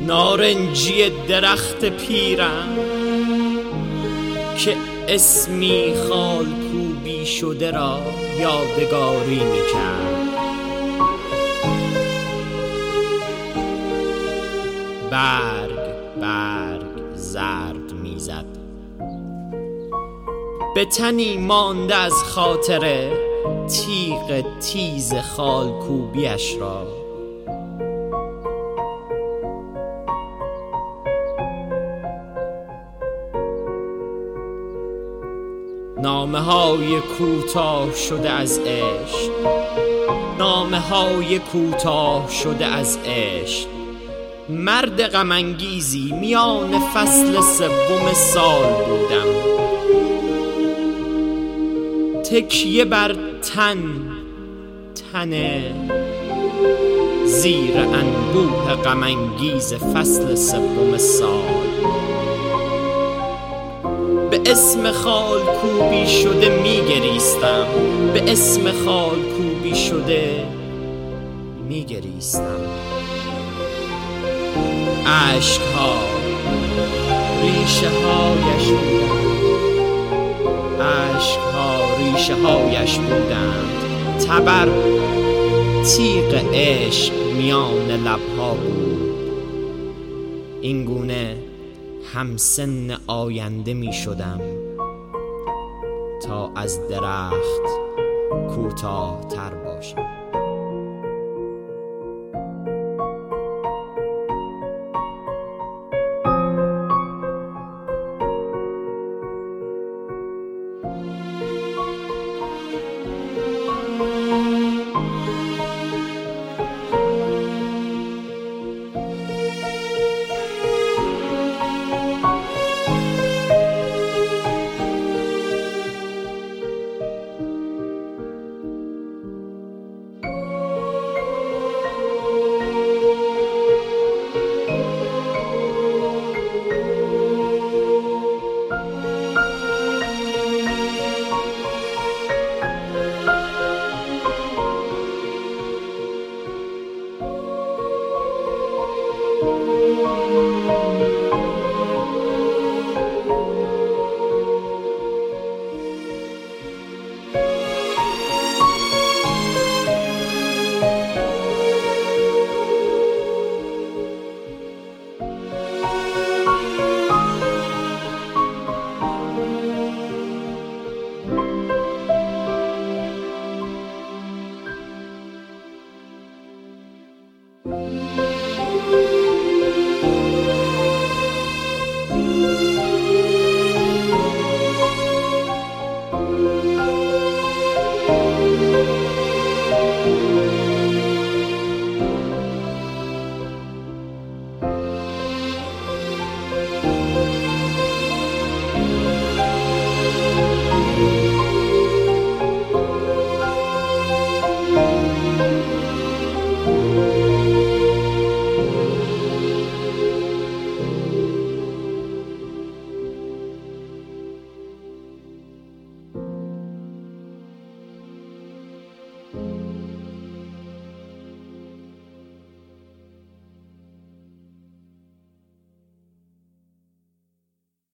نارنجی درخت پیرم که اسمی خالکوبی شده را یادگاری میکرد. برگ زرد میزد. به تنی مانده از خاطره تیغ تیز خالکوبیش را. نامه‌های کوتاه شده از عشق، نامه‌های کوتاه شده از عشق. مرد غم‌انگیزی میان فصل سوم سال بودم. تکیه بر تن زیر انبوه غم‌انگیز فصل سوم سال. به اسم خالکوبی شده میگریستم، به اسم خالکوبی شده میگریستم. اشک‌ها ریشه هایش بودند، اشک‌ها ریشه هایش بودند. تبر تیغ عشق میان لبها بود. اینگونه همسن آینده می شدم تا از درخت کوتاه‌تر باشم.